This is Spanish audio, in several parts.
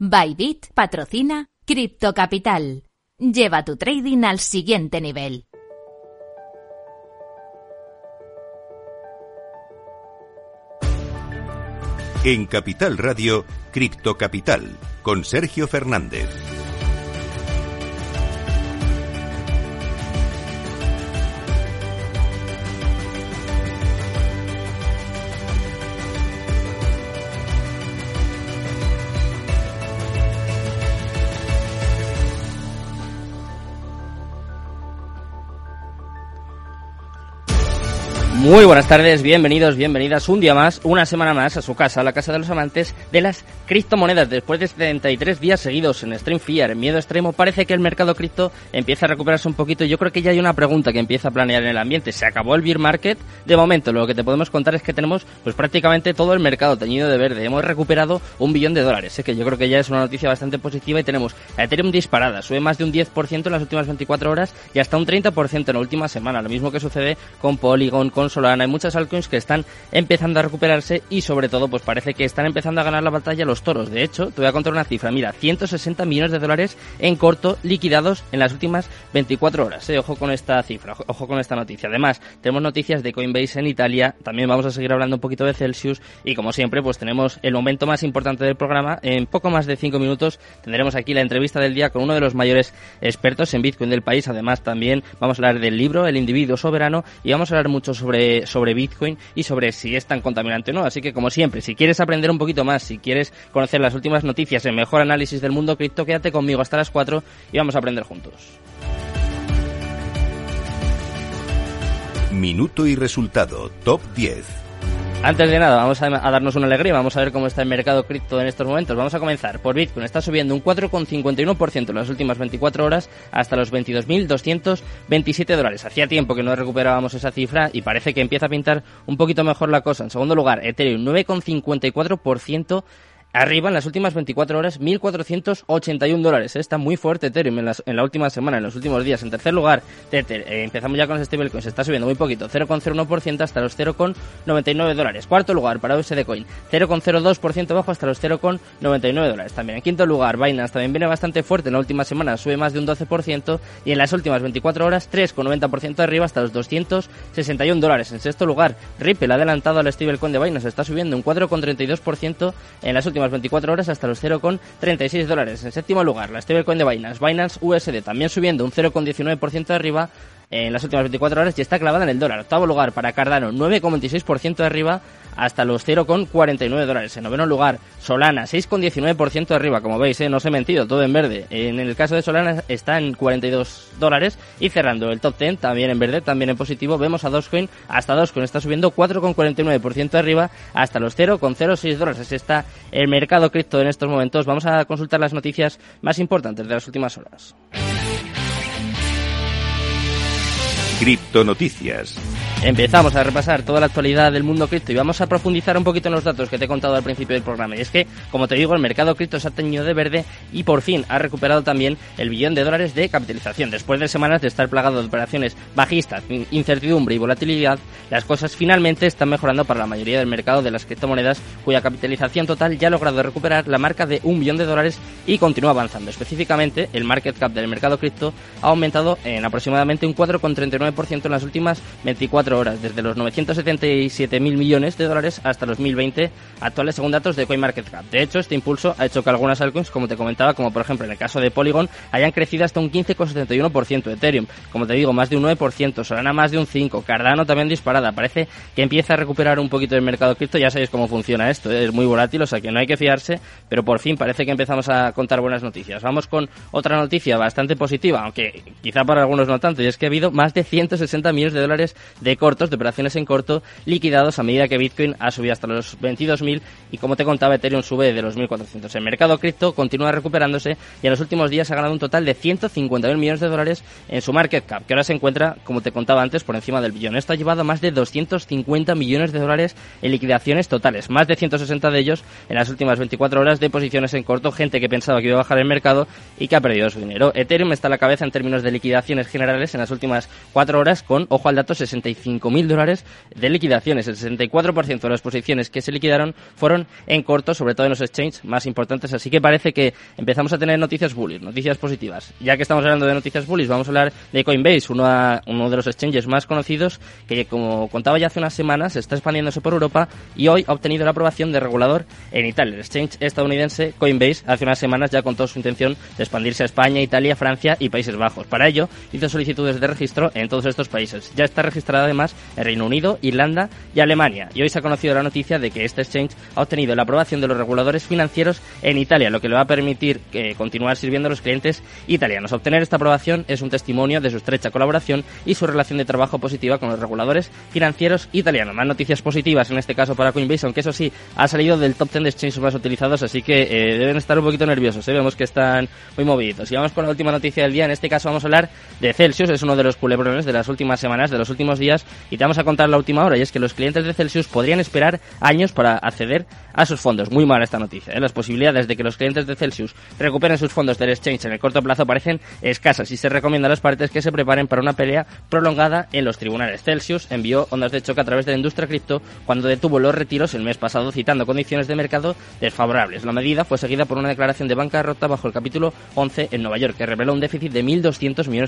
Bybit patrocina CriptoCapital. Lleva tu trading al siguiente nivel. En Capital Radio, CriptoCapital, con Sergio Fernández. Muy buenas tardes, bienvenidos, bienvenidas un día más, una semana más a su casa, la casa de los amantes de las criptomonedas. Después de 73 días seguidos en Stream Fear, en miedo extremo, parece que el mercado cripto empieza a recuperarse un poquito. Yo creo que ya hay una pregunta que empieza a planear en el ambiente. ¿Se acabó el bear market? De momento, lo que te podemos contar es que tenemos pues prácticamente todo el mercado teñido de verde. Hemos recuperado $1 billón. Es que yo creo que ya es una noticia bastante positiva y tenemos a Ethereum disparada. Sube más de un 10% en las últimas 24 horas y hasta un 30% en la última semana. Lo mismo que sucede con Polygon, con Solana, hay muchas altcoins que están empezando a recuperarse y sobre todo pues parece que están empezando a ganar la batalla los toros. De hecho, te voy a contar una cifra, mira, $160 millones en corto liquidados en las últimas 24 horas. Ojo con esta cifra, ojo con esta noticia. Además, tenemos noticias de Coinbase en Italia, también vamos a seguir hablando un poquito de Celsius y como siempre pues tenemos el momento más importante del programa. En poco más de 5 minutos tendremos aquí la entrevista del día con uno de los mayores expertos en Bitcoin del país. Además también vamos a hablar del libro El individuo soberano y vamos a hablar mucho sobre Bitcoin y sobre si es tan contaminante o no. Así que como siempre, si quieres aprender un poquito más, si quieres conocer las últimas noticias, el mejor análisis del mundo cripto, quédate conmigo hasta las 4 y vamos a aprender juntos. Minuto y resultado, top 10. Antes de nada, vamos a darnos una alegría, vamos a ver cómo está el mercado cripto en estos momentos. Vamos a comenzar por Bitcoin, está subiendo un 4,51% en las últimas 24 horas hasta los $22.227. Hacía tiempo que no recuperábamos esa cifra y parece que empieza a pintar un poquito mejor la cosa. En segundo lugar, Ethereum, 9,54%. Arriba en las últimas 24 horas, $1.481. Está muy fuerte Ethereum en la última semana, en los últimos días. En tercer lugar, Tether. Empezamos ya con los stablecoins. Se está subiendo muy poquito, 0,01% hasta los $0.99. Cuarto lugar para USD Coin, 0,02% abajo hasta los $0.99. También en quinto lugar, Binance también viene bastante fuerte en la última semana. Sube más de un 12% y en las últimas 24 horas, 3,90% arriba hasta los $261. En sexto lugar, Ripple, adelantado al stablecoin de Binance. Está subiendo un 4,32% en las últimas 24 horas hasta los $0.36. En séptimo lugar, la stablecoin de Binance USD, también subiendo un 0,19% arriba en las últimas 24 horas y está clavada en el dólar. Octavo lugar para Cardano, 9,26% arriba hasta los $0.49. En noveno lugar, Solana, 6,19% arriba. Como veis, no os he mentido, todo en verde. En el caso de Solana está en $42 y cerrando el top 10 también en verde, también en positivo. Vemos a Dogecoin, hasta Dogecoin está subiendo 4,49% arriba hasta los $0.06. Así está el mercado cripto en estos momentos. Vamos a consultar las noticias más importantes de las últimas horas. Criptonoticias. Empezamos a repasar toda la actualidad del mundo cripto y vamos a profundizar un poquito en los datos que te he contado al principio del programa. Y es que, como te digo, el mercado cripto se ha teñido de verde y por fin ha recuperado también el $1 billón de capitalización. Después de semanas de estar plagado de operaciones bajistas, incertidumbre y volatilidad, las cosas finalmente están mejorando para la mayoría del mercado de las criptomonedas, cuya capitalización total ya ha logrado recuperar la marca de $1 billón y continúa avanzando. Específicamente, el market cap del mercado cripto ha aumentado en aproximadamente un 4,39% en las últimas 24 horas, desde los $977.000 millones hasta los 1.020 actuales según datos de CoinMarketCap. De hecho, este impulso ha hecho que algunas altcoins, como te comentaba, como por ejemplo en el caso de Polygon, hayan crecido hasta un 15,71%, Ethereum, como te digo, más de un 9%, Solana más de un 5%, Cardano también disparada. Parece que empieza a recuperar un poquito el mercado cripto, ya sabéis cómo funciona esto, es muy volátil, o sea que no hay que fiarse, pero por fin parece que empezamos a contar buenas noticias. Vamos con otra noticia bastante positiva, aunque quizá para algunos no tanto, y es que ha habido más de $160 millones de cortos, de operaciones en corto, liquidados a medida que Bitcoin ha subido hasta los 22.000 y como te contaba, Ethereum sube de los 1.400. El mercado cripto continúa recuperándose y en los últimos días ha ganado un total de $150.000 millones en su market cap, que ahora se encuentra, como te contaba antes, por encima del billón. Esto ha llevado a más de $250 millones en liquidaciones totales, más de 160 de ellos en las últimas 24 horas de posiciones en corto, gente que pensaba que iba a bajar el mercado y que ha perdido su dinero. Ethereum está a la cabeza en términos de liquidaciones generales en las últimas 4 horas con, ojo al dato, 65 $5.000 de liquidaciones. El 64% de las posiciones que se liquidaron fueron en corto, sobre todo en los exchanges más importantes. Así que parece que empezamos a tener noticias bullish, noticias positivas. Ya que estamos hablando de noticias bullish, vamos a hablar de Coinbase, uno de los exchanges más conocidos que, como contaba ya hace unas semanas, está expandiéndose por Europa y hoy ha obtenido la aprobación de regulador en Italia. El exchange estadounidense Coinbase hace unas semanas ya contó su intención de expandirse a España, Italia, Francia y Países Bajos. Para ello, hizo solicitudes de registro en todos estos países. Ya está registrada además en Reino Unido, Irlanda y Alemania. Y hoy se ha conocido la noticia de que este exchange ha obtenido la aprobación de los reguladores financieros en Italia, lo que le va a permitir continuar sirviendo a los clientes italianos. Obtener esta aprobación es un testimonio de su estrecha colaboración y su relación de trabajo positiva con los reguladores financieros italianos. Más noticias positivas en este caso para Coinbase, aunque eso sí, ha salido del top 10 de exchanges más utilizados, así que deben estar un poquito nerviosos, vemos que están muy moviditos. Y vamos con la última noticia del día. En este caso vamos a hablar de Celsius, es uno de los culebrones de las últimas semanas, de los últimos días, y te vamos a contar la última hora, y es que los clientes de Celsius podrían esperar años para acceder a sus fondos. Muy mala esta noticia, Las posibilidades de que los clientes de Celsius recuperen sus fondos del exchange en el corto plazo parecen escasas y se recomienda a las partes que se preparen para una pelea prolongada en los tribunales. Celsius envió ondas de choque a través de la industria cripto cuando detuvo los retiros el mes pasado citando condiciones de mercado desfavorables. La medida fue seguida por una declaración de bancarrota bajo el capítulo 11 en Nueva York que reveló un déficit de $1.200 millones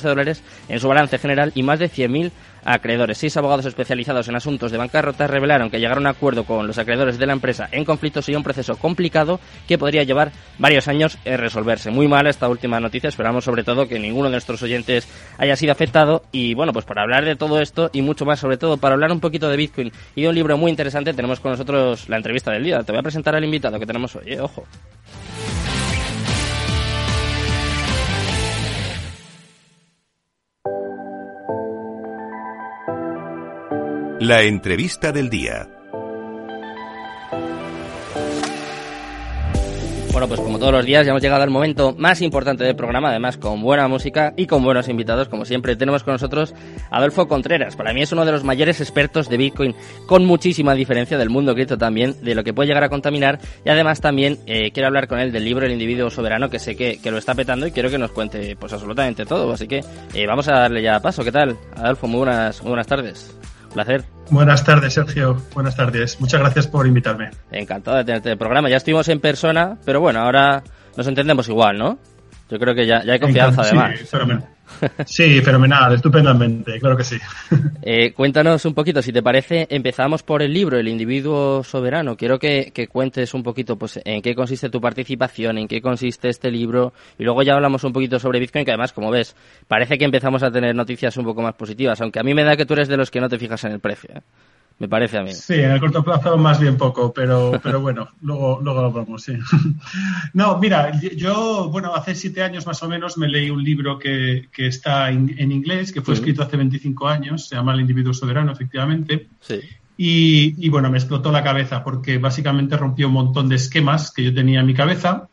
en su balance general y más de 100.000 acreedores. 6 abogados especializados en asuntos de bancarrota revelaron que llegaron a un acuerdo con los acreedores de la empresa en conflicto sería un proceso complicado que podría llevar varios años en resolverse. Muy mala esta última noticia, esperamos sobre todo que ninguno de nuestros oyentes haya sido afectado y bueno, pues para hablar de todo esto y mucho más, sobre todo para hablar un poquito de Bitcoin y de un libro muy interesante, tenemos con nosotros la entrevista del día. Te voy a presentar al invitado que tenemos hoy, ojo. La entrevista del día. Bueno, pues como todos los días ya hemos llegado al momento más importante del programa, además con buena música y con buenos invitados, como siempre. Tenemos con nosotros a Adolfo Contreras, para mí es uno de los mayores expertos de Bitcoin, con muchísima diferencia del mundo cripto también, de lo que puede llegar a contaminar, y además también quiero hablar con él del libro El individuo soberano, que sé que lo está petando y quiero que nos cuente pues absolutamente todo, así que vamos a darle ya paso. ¿Qué tal, Adolfo? Muy buenas tardes. Placer. Buenas tardes, Sergio. Buenas tardes. Muchas gracias por invitarme. Encantado de tenerte en el programa. Ya estuvimos en persona, pero bueno, ahora nos entendemos igual, ¿no? Yo creo que ya hay confianza, además. Sí, fenomenal. Sí, fenomenal, estupendamente, claro que sí. Cuéntanos un poquito, si te parece, empezamos por el libro, El individuo soberano. Quiero que cuentes un poquito pues en qué consiste tu participación, en qué consiste este libro, y luego ya hablamos un poquito sobre Bitcoin, que además, como ves, parece que empezamos a tener noticias un poco más positivas, aunque a mí me da que tú eres de los que no te fijas en el precio, ¿eh? Me parece a mí. Sí, en el corto plazo más bien poco, pero bueno, luego lo vamos, sí. No, mira, yo, bueno, hace 7 años más o menos me leí un libro que está en inglés, que fue escrito hace 25 años, se llama El individuo soberano, efectivamente. Sí. Y bueno, me explotó la cabeza porque básicamente rompió un montón de esquemas que yo tenía en mi cabeza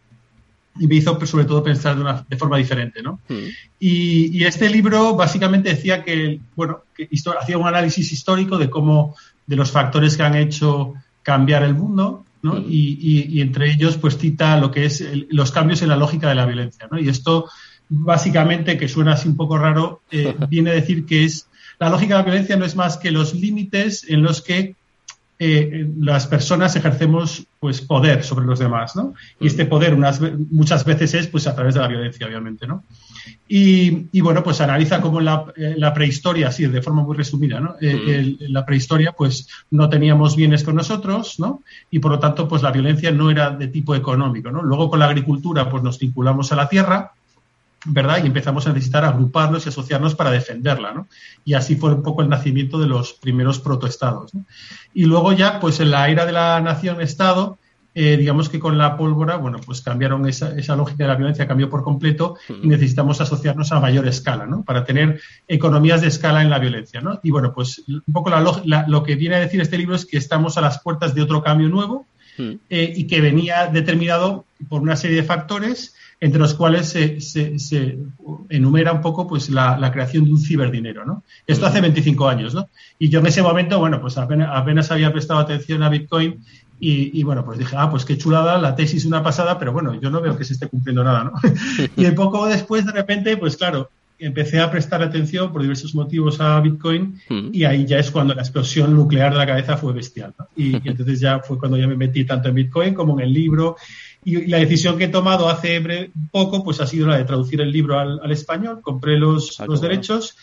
y me hizo sobre todo pensar de forma diferente, ¿no? Sí. Y este libro básicamente decía que, bueno, que hacía un análisis histórico de cómo de los factores que han hecho cambiar el mundo, ¿no? Sí. Y entre ellos pues cita lo que es los cambios en la lógica de la violencia, ¿no? Y esto básicamente, que suena así un poco raro, viene a decir que es la lógica de la violencia no es más que los límites en los que las personas ejercemos pues poder sobre los demás, ¿no? Y este poder muchas veces es pues a través de la violencia, obviamente, ¿no? Y bueno, pues analiza cómo la prehistoria, así de forma muy resumida, ¿no? La prehistoria, pues no teníamos bienes con nosotros, ¿no? Y por lo tanto, pues la violencia no era de tipo económico, ¿no? Luego con la agricultura, pues nos vinculamos a la tierra, ¿verdad? Y empezamos a necesitar agruparnos y asociarnos para defenderla, ¿no? Y así fue un poco el nacimiento de los primeros protoestados, ¿no? Y luego ya, pues en la era de la nación-estado, digamos que con la pólvora, bueno, pues cambiaron esa lógica de la violencia, cambió por completo y necesitamos asociarnos a mayor escala, ¿no? Para tener economías de escala en la violencia, ¿no? Y bueno, pues un poco lo que viene a decir este libro es que estamos a las puertas de otro cambio nuevo y que venía determinado por una serie de factores, entre los cuales se enumera un poco pues la creación de un ciberdinero, ¿no? Esto hace 25 años, ¿no? Y yo en ese momento, bueno, pues apenas había prestado atención a Bitcoin y bueno, pues dije, pues qué chulada, la tesis una pasada, pero bueno, yo no veo que se esté cumpliendo nada, ¿no? Y poco después, de repente, pues claro, empecé a prestar atención por diversos motivos a Bitcoin y ahí ya es cuando la explosión nuclear de la cabeza fue bestial, ¿no? Y entonces ya fue cuando ya me metí tanto en Bitcoin como en el libro. Y la decisión que he tomado hace poco pues ha sido la de traducir el libro al español. Compré los derechos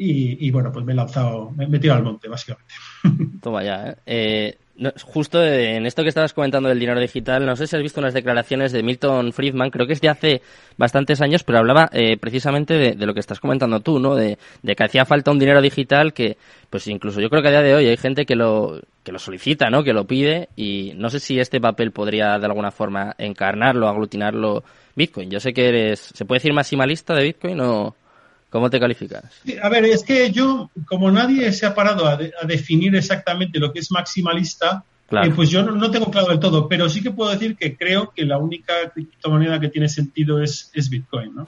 y bueno, pues me he lanzado, me he tirado al monte, básicamente. Toma ya, no, justo en esto que estabas comentando del dinero digital, no sé si has visto unas declaraciones de Milton Friedman, creo que es de hace bastantes años, pero hablaba precisamente de lo que estás comentando tú, ¿no? De que hacía falta un dinero digital que, pues incluso yo creo que a día de hoy hay gente que lo solicita, ¿no? Que lo pide, y no sé si este papel podría de alguna forma encarnarlo, aglutinarlo Bitcoin. Yo sé que ¿se puede decir maximalista de Bitcoin o...? ¿Cómo te calificas? A ver, es que yo, como nadie se ha parado a definir exactamente lo que es maximalista, claro, pues yo no tengo claro del todo, pero sí que puedo decir que creo que la única criptomoneda que tiene sentido es Bitcoin, ¿no?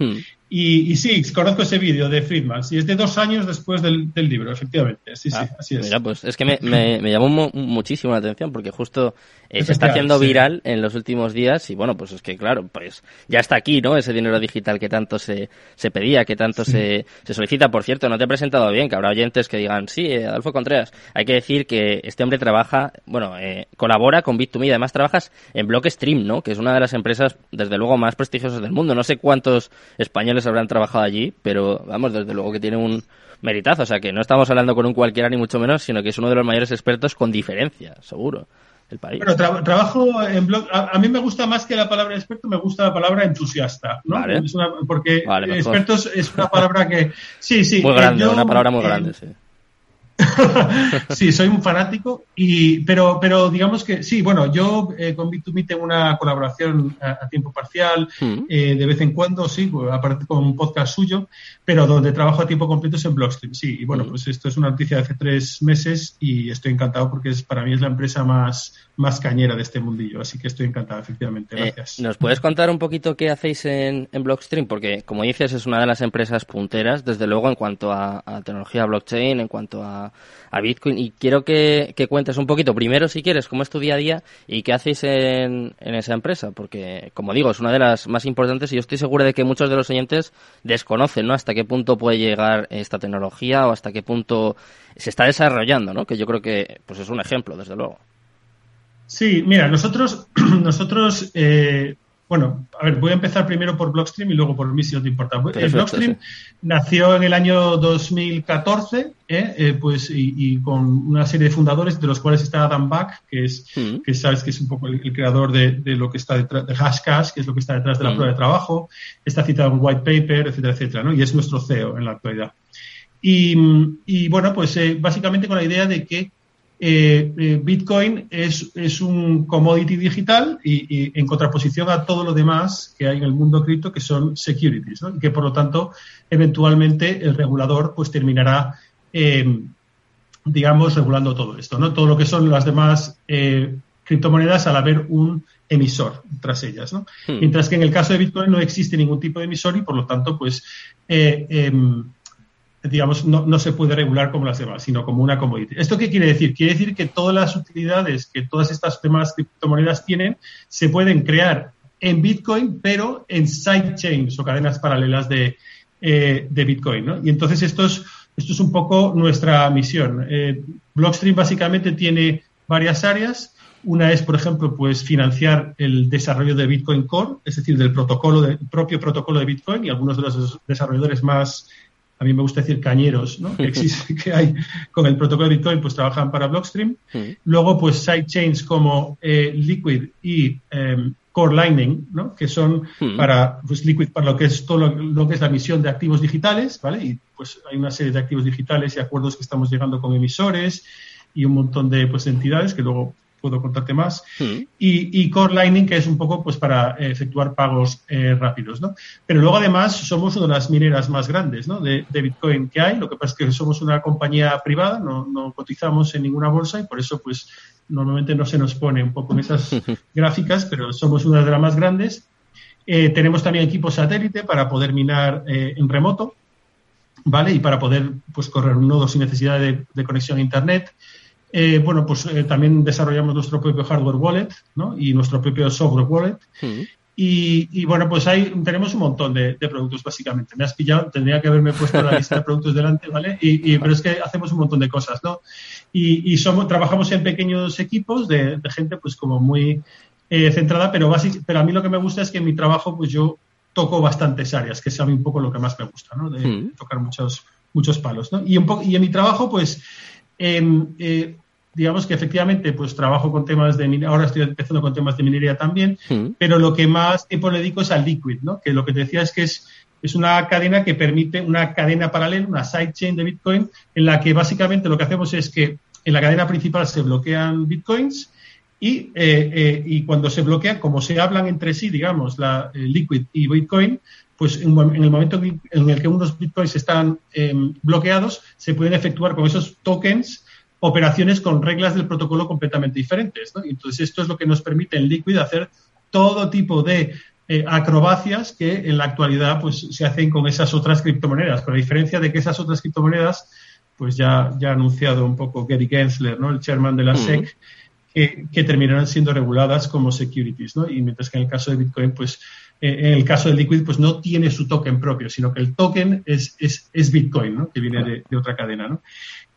Y sí, conozco ese vídeo de Friedman, sí, es de 2 años después del libro, efectivamente, sí, así es. Mira, pues es que me llamó muchísimo la atención porque justo se está haciendo viral en los últimos días y bueno, pues es que claro, pues ya está aquí, ¿no? Ese dinero digital que tanto se pedía, que tanto se solicita. Por cierto, no te he presentado bien, que habrá oyentes que digan, sí, Adolfo Contreras, hay que decir que este hombre trabaja, bueno, colabora con Bit2Me y además trabajas en Blockstream, ¿no? Que es una de las empresas, desde luego, más prestigiosas del mundo. No sé cuántos españoles habrán trabajado allí, pero vamos, desde luego que tiene un meritazo, o sea que no estamos hablando con un cualquiera ni mucho menos, sino que es uno de los mayores expertos con diferencia, seguro, del país. Bueno, trabajo en blog, a mí me gusta más que la palabra experto, me gusta la palabra entusiasta, ¿no? Vale. Porque vale, expertos es una palabra que... Sí. Muy grande, una palabra muy grande, sí. Sí, soy un fanático, pero digamos que sí, bueno, yo con Bit2Me tengo una colaboración a tiempo parcial, de vez en cuando, sí, aparte con un podcast suyo, pero donde trabajo a tiempo completo es en Blockstream, sí, y bueno, pues esto es una noticia de hace 3 meses y estoy encantado porque para mí es la empresa más cañera de este mundillo, así que estoy encantado, efectivamente, gracias. ¿Nos puedes contar un poquito qué hacéis en Blockstream? Porque, como dices, es una de las empresas punteras, desde luego, en cuanto a tecnología blockchain, en cuanto a Bitcoin, y quiero que cuentes un poquito, primero si quieres, cómo es tu día a día y qué hacéis en esa empresa, porque como digo, es una de las más importantes y yo estoy seguro de que muchos de los oyentes desconocen, ¿no? Hasta qué punto puede llegar esta tecnología o hasta qué punto se está desarrollando, ¿no? Que yo creo que pues es un ejemplo, desde luego. Sí, mira, nosotros bueno, a ver, voy a empezar primero por Blockstream y luego por mí, si no te importa. Perfecto, Blockstream nació en el año 2014, pues, y con una serie de fundadores, de los cuales está Adam Back, que sabes que es un poco el creador de lo que está detrás de HashCash, que es lo que está detrás de la prueba de trabajo, está citado en white paper, etcétera, etcétera, ¿no? Y es nuestro CEO en la actualidad. Y bueno, pues básicamente con la idea de que Bitcoin es un commodity digital y en contraposición a todo lo demás que hay en el mundo cripto, que son securities, ¿no? Que por lo tanto eventualmente el regulador pues terminará digamos regulando todo esto, ¿no? Todo lo que son las demás criptomonedas al haber un emisor tras ellas, ¿no? Mientras que en el caso de Bitcoin no existe ningún tipo de emisor y por lo tanto pues digamos, no se puede regular como las demás, sino como una commodity. ¿Esto qué quiere decir? Quiere decir que todas las utilidades que todas estas demás criptomonedas tienen se pueden crear en Bitcoin, pero en sidechains o cadenas paralelas de Bitcoin, ¿no? Y entonces esto es un poco nuestra misión. Blockstream básicamente tiene varias áreas. Una es, por ejemplo, pues financiar el desarrollo de Bitcoin Core, es decir, del propio protocolo de Bitcoin, y algunos de los desarrolladores más, a mí me gusta decir cañeros, ¿no? Que hay con el protocolo de Bitcoin, pues trabajan para Blockstream. Luego, pues sidechains como Liquid y Core Lightning, ¿no? Que son para, pues Liquid para lo que es todo lo que es la emisión de activos digitales, ¿vale? Y pues hay una serie de activos digitales y acuerdos que estamos llegando con emisores y un montón de pues entidades que luego puedo contarte más, y Core Lightning, que es un poco pues para efectuar pagos rápidos, ¿no? Pero luego además somos una de las mineras más grandes, ¿no? de Bitcoin que hay. Lo que pasa es que somos una compañía privada, no cotizamos en ninguna bolsa y por eso pues normalmente no se nos pone un poco en esas gráficas, pero somos una de las más grandes. Tenemos también equipos satélite para poder minar en remoto, ¿vale? Y para poder pues correr un nodo sin necesidad de conexión a internet. Bueno, pues también desarrollamos nuestro propio hardware wallet, ¿no? Y nuestro propio software wallet. Y bueno, pues ahí tenemos un montón de productos, básicamente. Me has pillado, tendría que haberme puesto la lista de productos delante, ¿vale? Pero es que hacemos un montón de cosas, ¿no? Trabajamos en pequeños equipos de gente, pues, como muy centrada, pero a mí lo que me gusta es que en mi trabajo, pues, yo toco bastantes áreas, que es a mí un poco lo que más me gusta, ¿no? De tocar muchos palos, ¿no? Y en mi trabajo, pues, digamos que efectivamente, pues trabajo con temas de minería, ahora estoy empezando con temas de minería también, pero lo que más tiempo le dedico es al Liquid, ¿no? Que lo que te decía es que es una cadena que permite, una cadena paralela, una sidechain de Bitcoin, en la que básicamente lo que hacemos es que en la cadena principal se bloquean Bitcoins y cuando se bloquean, como se hablan entre sí, digamos, Liquid y Bitcoin, pues en el momento en el que unos Bitcoins están bloqueados, se pueden efectuar con esos tokens operaciones con reglas del protocolo completamente diferentes, ¿no? Y entonces esto es lo que nos permite en Liquid hacer todo tipo de acrobacias que en la actualidad pues se hacen con esas otras criptomonedas, con la diferencia de que esas otras criptomonedas, pues ya ha anunciado un poco Gary Gensler, ¿no? El chairman de la SEC, que terminarán siendo reguladas como securities, ¿no? Y mientras que en el caso de Bitcoin, pues en el caso de Liquid, pues no tiene su token propio, sino que el token es Bitcoin, ¿no? Que viene de otra cadena, ¿no?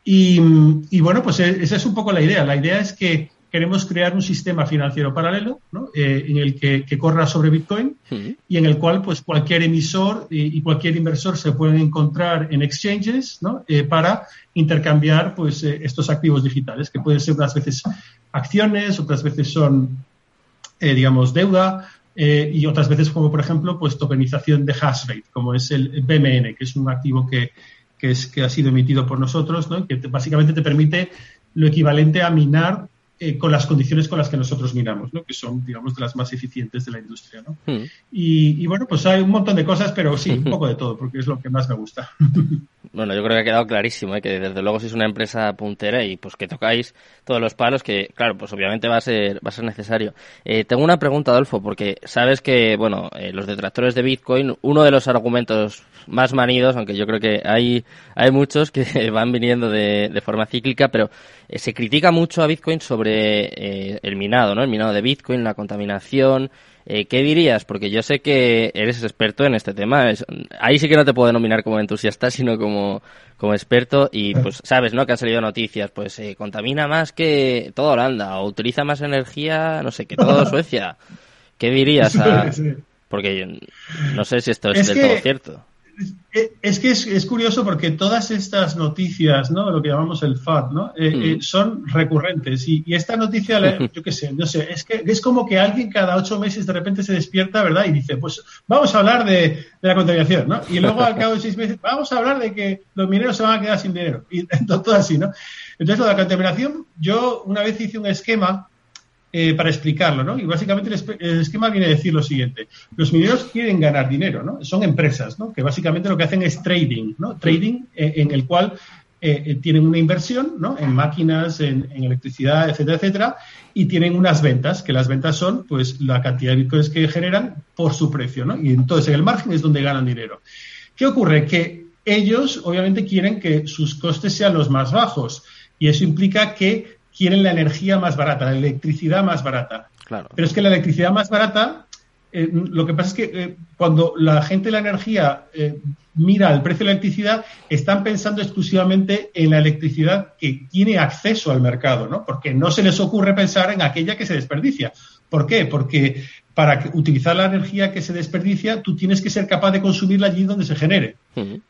Y bueno, pues esa es un poco la idea. La idea es que queremos crear un sistema financiero paralelo, ¿no? En el que corra sobre Bitcoin y en el cual pues cualquier emisor y cualquier inversor se pueden encontrar en exchanges, ¿no? Para intercambiar pues estos activos digitales, que pueden ser unas veces acciones, otras veces son, digamos, deuda, y otras veces como, por ejemplo, pues tokenización de hash rate, como es el BMN, que es un activo que ha sido emitido por nosotros, ¿no? Que básicamente te permite lo equivalente a minar con las condiciones con las que nosotros minamos, ¿no? Que son, digamos, de las más eficientes de la industria, ¿no? Y bueno, pues hay un montón de cosas, pero sí, un poco de todo, porque es lo que más me gusta. Bueno, yo creo que ha quedado clarísimo, ¿eh? Que desde luego sois una empresa puntera y pues que tocáis todos los palos, que claro, pues obviamente va a ser necesario. Tengo una pregunta, Adolfo, porque sabes que, bueno, los detractores de Bitcoin, uno de los argumentos más manidos, aunque yo creo que hay muchos que van viniendo de forma cíclica, pero se critica mucho a Bitcoin sobre el minado, ¿no? El minado de Bitcoin, la contaminación. ¿Qué dirías? Porque yo sé que eres experto en este tema. Ahí sí que no te puedo denominar como entusiasta, sino como experto. Y pues sabes, ¿no? Que han salido noticias, pues contamina más que toda Holanda o utiliza más energía, no sé, que toda Suecia. ¿Qué dirías? Porque no sé si esto es del todo cierto. Es que es curioso porque todas estas noticias, ¿no? Lo que llamamos el FAD, ¿no? Son recurrentes y esta noticia, yo qué sé, no sé, es que es como que alguien cada 8 meses de repente se despierta, ¿verdad? Y dice, pues vamos a hablar de la contaminación, ¿no? Y luego al cabo de 6 meses, vamos a hablar de que los mineros se van a quedar sin dinero y todo así, ¿no? Entonces lo de la contaminación, yo una vez hice un esquema para explicarlo, ¿no? Y básicamente el esquema viene a decir lo siguiente. Los mineros quieren ganar dinero, ¿no? Son empresas, ¿no? Que básicamente lo que hacen es trading, ¿no? Trading en el cual tienen una inversión, ¿no? En máquinas, en electricidad, etcétera, etcétera. Y tienen unas ventas, que las ventas son, pues, la cantidad de bitcoins que generan por su precio, ¿no? Y entonces en el margen es donde ganan dinero. ¿Qué ocurre? Que ellos, obviamente, quieren que sus costes sean los más bajos. Y eso implica que quieren la energía más barata, la electricidad más barata. Claro. Pero es que la electricidad más barata, lo que pasa es que cuando la gente de la energía mira el precio de la electricidad, están pensando exclusivamente en la electricidad que tiene acceso al mercado, ¿no? Porque no se les ocurre pensar en aquella que se desperdicia. ¿Por qué? Porque para utilizar la energía que se desperdicia, tú tienes que ser capaz de consumirla allí donde se genere.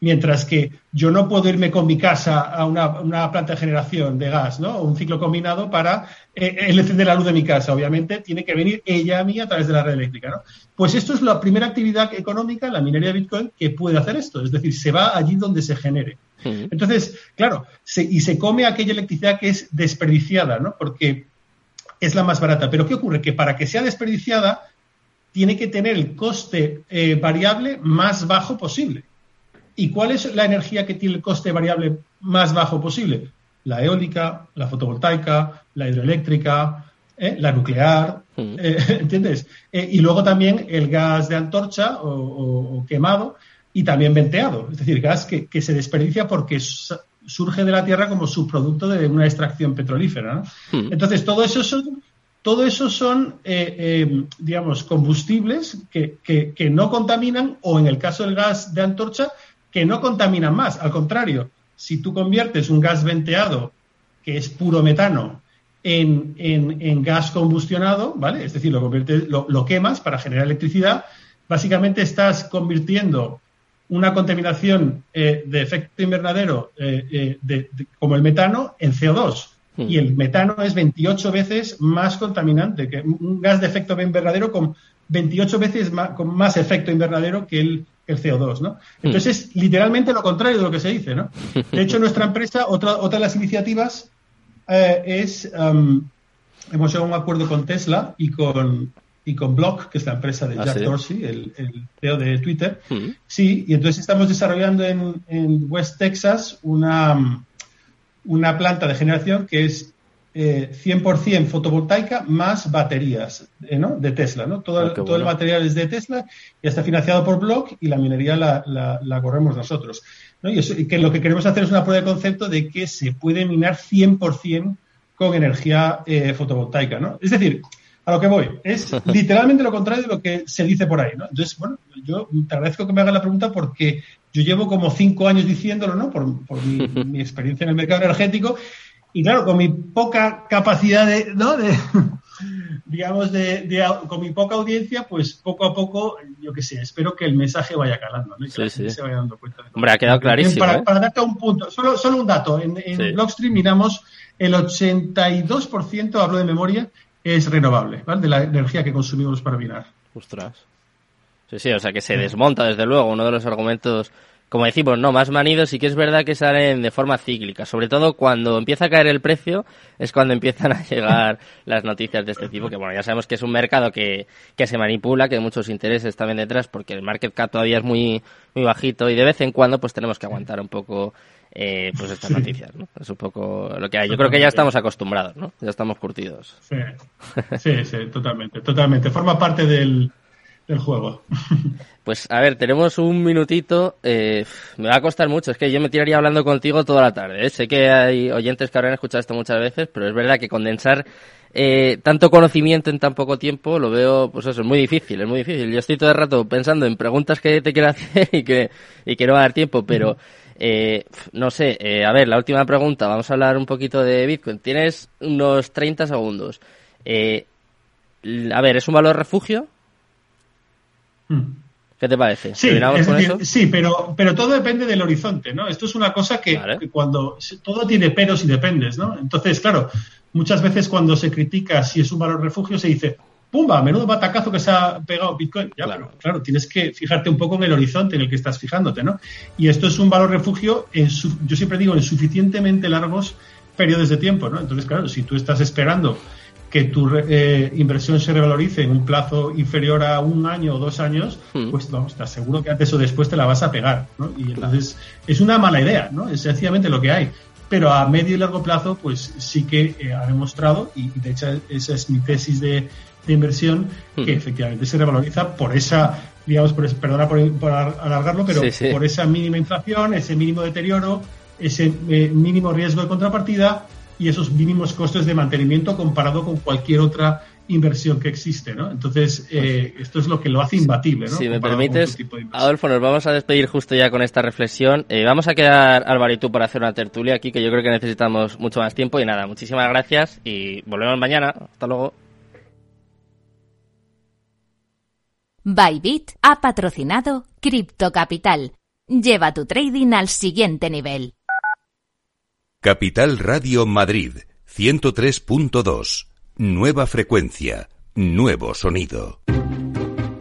Mientras que yo no puedo irme con mi casa a una planta de generación de gas, ¿no? O un ciclo combinado para encender la luz de mi casa. Obviamente tiene que venir ella a mí a través de la red eléctrica, ¿no? Pues esto es la primera actividad económica, la minería de Bitcoin, que puede hacer esto. Es decir, se va allí donde se genere. Entonces, claro, se come aquella electricidad que es desperdiciada, ¿no? Porque es la más barata. Pero ¿qué ocurre? Que para que sea desperdiciada tiene que tener el coste variable más bajo posible. ¿Y cuál es la energía que tiene el coste variable más bajo posible? La eólica, la fotovoltaica, la hidroeléctrica, la nuclear, ¿entiendes? Y luego también el gas de antorcha o quemado y también venteado, es decir, gas que se desperdicia porque surge de la tierra como subproducto de una extracción petrolífera, ¿no? Entonces, todo eso son Todo eso son, digamos, combustibles que no contaminan, o en el caso del gas de antorcha, que no contaminan más. Al contrario, si tú conviertes un gas venteado, que es puro metano, en gas combustionado, ¿vale? Es decir, lo quemas para generar electricidad, básicamente estás convirtiendo una contaminación de efecto invernadero como el metano en CO2. Y el metano es 28 veces más contaminante, que un gas de efecto invernadero con 28 veces más, con más efecto invernadero que el CO2, ¿no? Entonces, es literalmente lo contrario de lo que se dice, ¿no? De hecho, nuestra empresa, otra de las iniciativas es, hemos llegado a un acuerdo con Tesla y con Block, que es la empresa de Jack Dorsey, el CEO de Twitter. Sí, y entonces estamos desarrollando en West Texas una planta de generación que es 100% fotovoltaica más baterías, ¿no? De Tesla, ¿no? Todo el material es de Tesla y está financiado por Block, y la minería la corremos nosotros, ¿no? Y eso, que lo que queremos hacer es una prueba de concepto de que se puede minar 100% con energía fotovoltaica, ¿no? Es decir, a lo que voy, es literalmente lo contrario de lo que se dice por ahí, ¿no? Entonces, bueno, yo te agradezco que me hagas la pregunta porque yo llevo como 5 años diciéndolo, ¿no? Por mi experiencia en el mercado energético. Y claro, con mi poca capacidad de, ¿no? Con mi poca audiencia, pues poco a poco, yo qué sé, espero que el mensaje vaya calando, ¿no? Y que la gente se vaya dando cuenta. Hombre, ha quedado clarísimo. Para darte un punto, solo un dato. En Blockstream miramos el 82%, hablo de memoria, es renovable, ¿vale? De la energía que consumimos para minar. Ostras. Sí, o sea que se desmonta, desde luego, uno de los argumentos, como decimos, no más manidos, y que es verdad que salen de forma cíclica. Sobre todo cuando empieza a caer el precio es cuando empiezan a llegar las noticias de este tipo, que bueno, ya sabemos que es un mercado que se manipula, que hay muchos intereses también detrás, porque el market cap todavía es muy, muy bajito, y de vez en cuando pues tenemos que aguantar un poco pues estas noticias, ¿no? Es un poco lo que hay. Yo creo que ya estamos acostumbrados, ¿no? Ya estamos curtidos. Sí, totalmente. Forma parte del juego. Pues a ver, tenemos un minutito. Me va a costar mucho, es que yo me tiraría hablando contigo toda la tarde, ¿eh? Sé que hay oyentes que habrán escuchado esto muchas veces, pero es verdad que condensar tanto conocimiento en tan poco tiempo lo veo, pues eso, es muy difícil. Yo estoy todo el rato pensando en preguntas que te quiero hacer y que no va a dar tiempo, pero no sé, a ver, la última pregunta. Vamos a hablar un poquito de Bitcoin. Tienes unos 30 segundos. A ver, ¿es un valor refugio? ¿Qué te parece? Sí, es decir, sí, pero todo depende del horizonte, ¿no? Esto es una cosa que cuando todo tiene peros y dependes, ¿no? Entonces, claro, muchas veces cuando se critica si es un valor refugio se dice, ¡pumba! Menudo batacazo que se ha pegado Bitcoin. Ya, claro. Pero, claro, tienes que fijarte un poco en el horizonte en el que estás fijándote, ¿no? Y esto es un valor refugio, yo siempre digo, en suficientemente largos periodos de tiempo, ¿no? Entonces, claro, si tú estás esperando que tu inversión se revalorice en un plazo inferior a 1 año o 2 años, pues vamos, te aseguro que antes o después te la vas a pegar, ¿no? Y entonces es una mala idea, ¿no? Es sencillamente lo que hay. Pero a medio y largo plazo, pues sí que ha demostrado, y de hecho esa es mi tesis de inversión, que efectivamente se revaloriza por esa, digamos, perdona por alargarlo, pero por esa mínima inflación, ese mínimo deterioro, ese mínimo riesgo de contrapartida, y esos mínimos costes de mantenimiento comparado con cualquier otra inversión que existe, ¿no? Entonces, esto es lo que lo hace imbatible, ¿no? Si me permites, Adolfo, nos vamos a despedir justo ya con esta reflexión. Vamos a quedar, Álvaro y tú, para hacer una tertulia aquí, que yo creo que necesitamos mucho más tiempo. Y nada, muchísimas gracias y volvemos mañana. Hasta luego. Bybit ha patrocinado CriptoCapital. Lleva tu trading al siguiente nivel. Capital Radio Madrid, 103.2. Nueva frecuencia, nuevo sonido.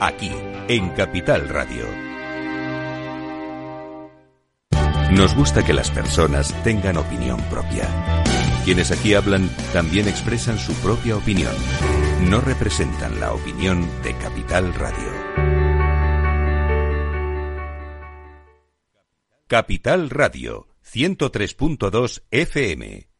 Aquí, en Capital Radio. Nos gusta que las personas tengan opinión propia. Quienes aquí hablan también expresan su propia opinión. no representan la opinión de Capital Radio. Capital Radio, 103.2 FM.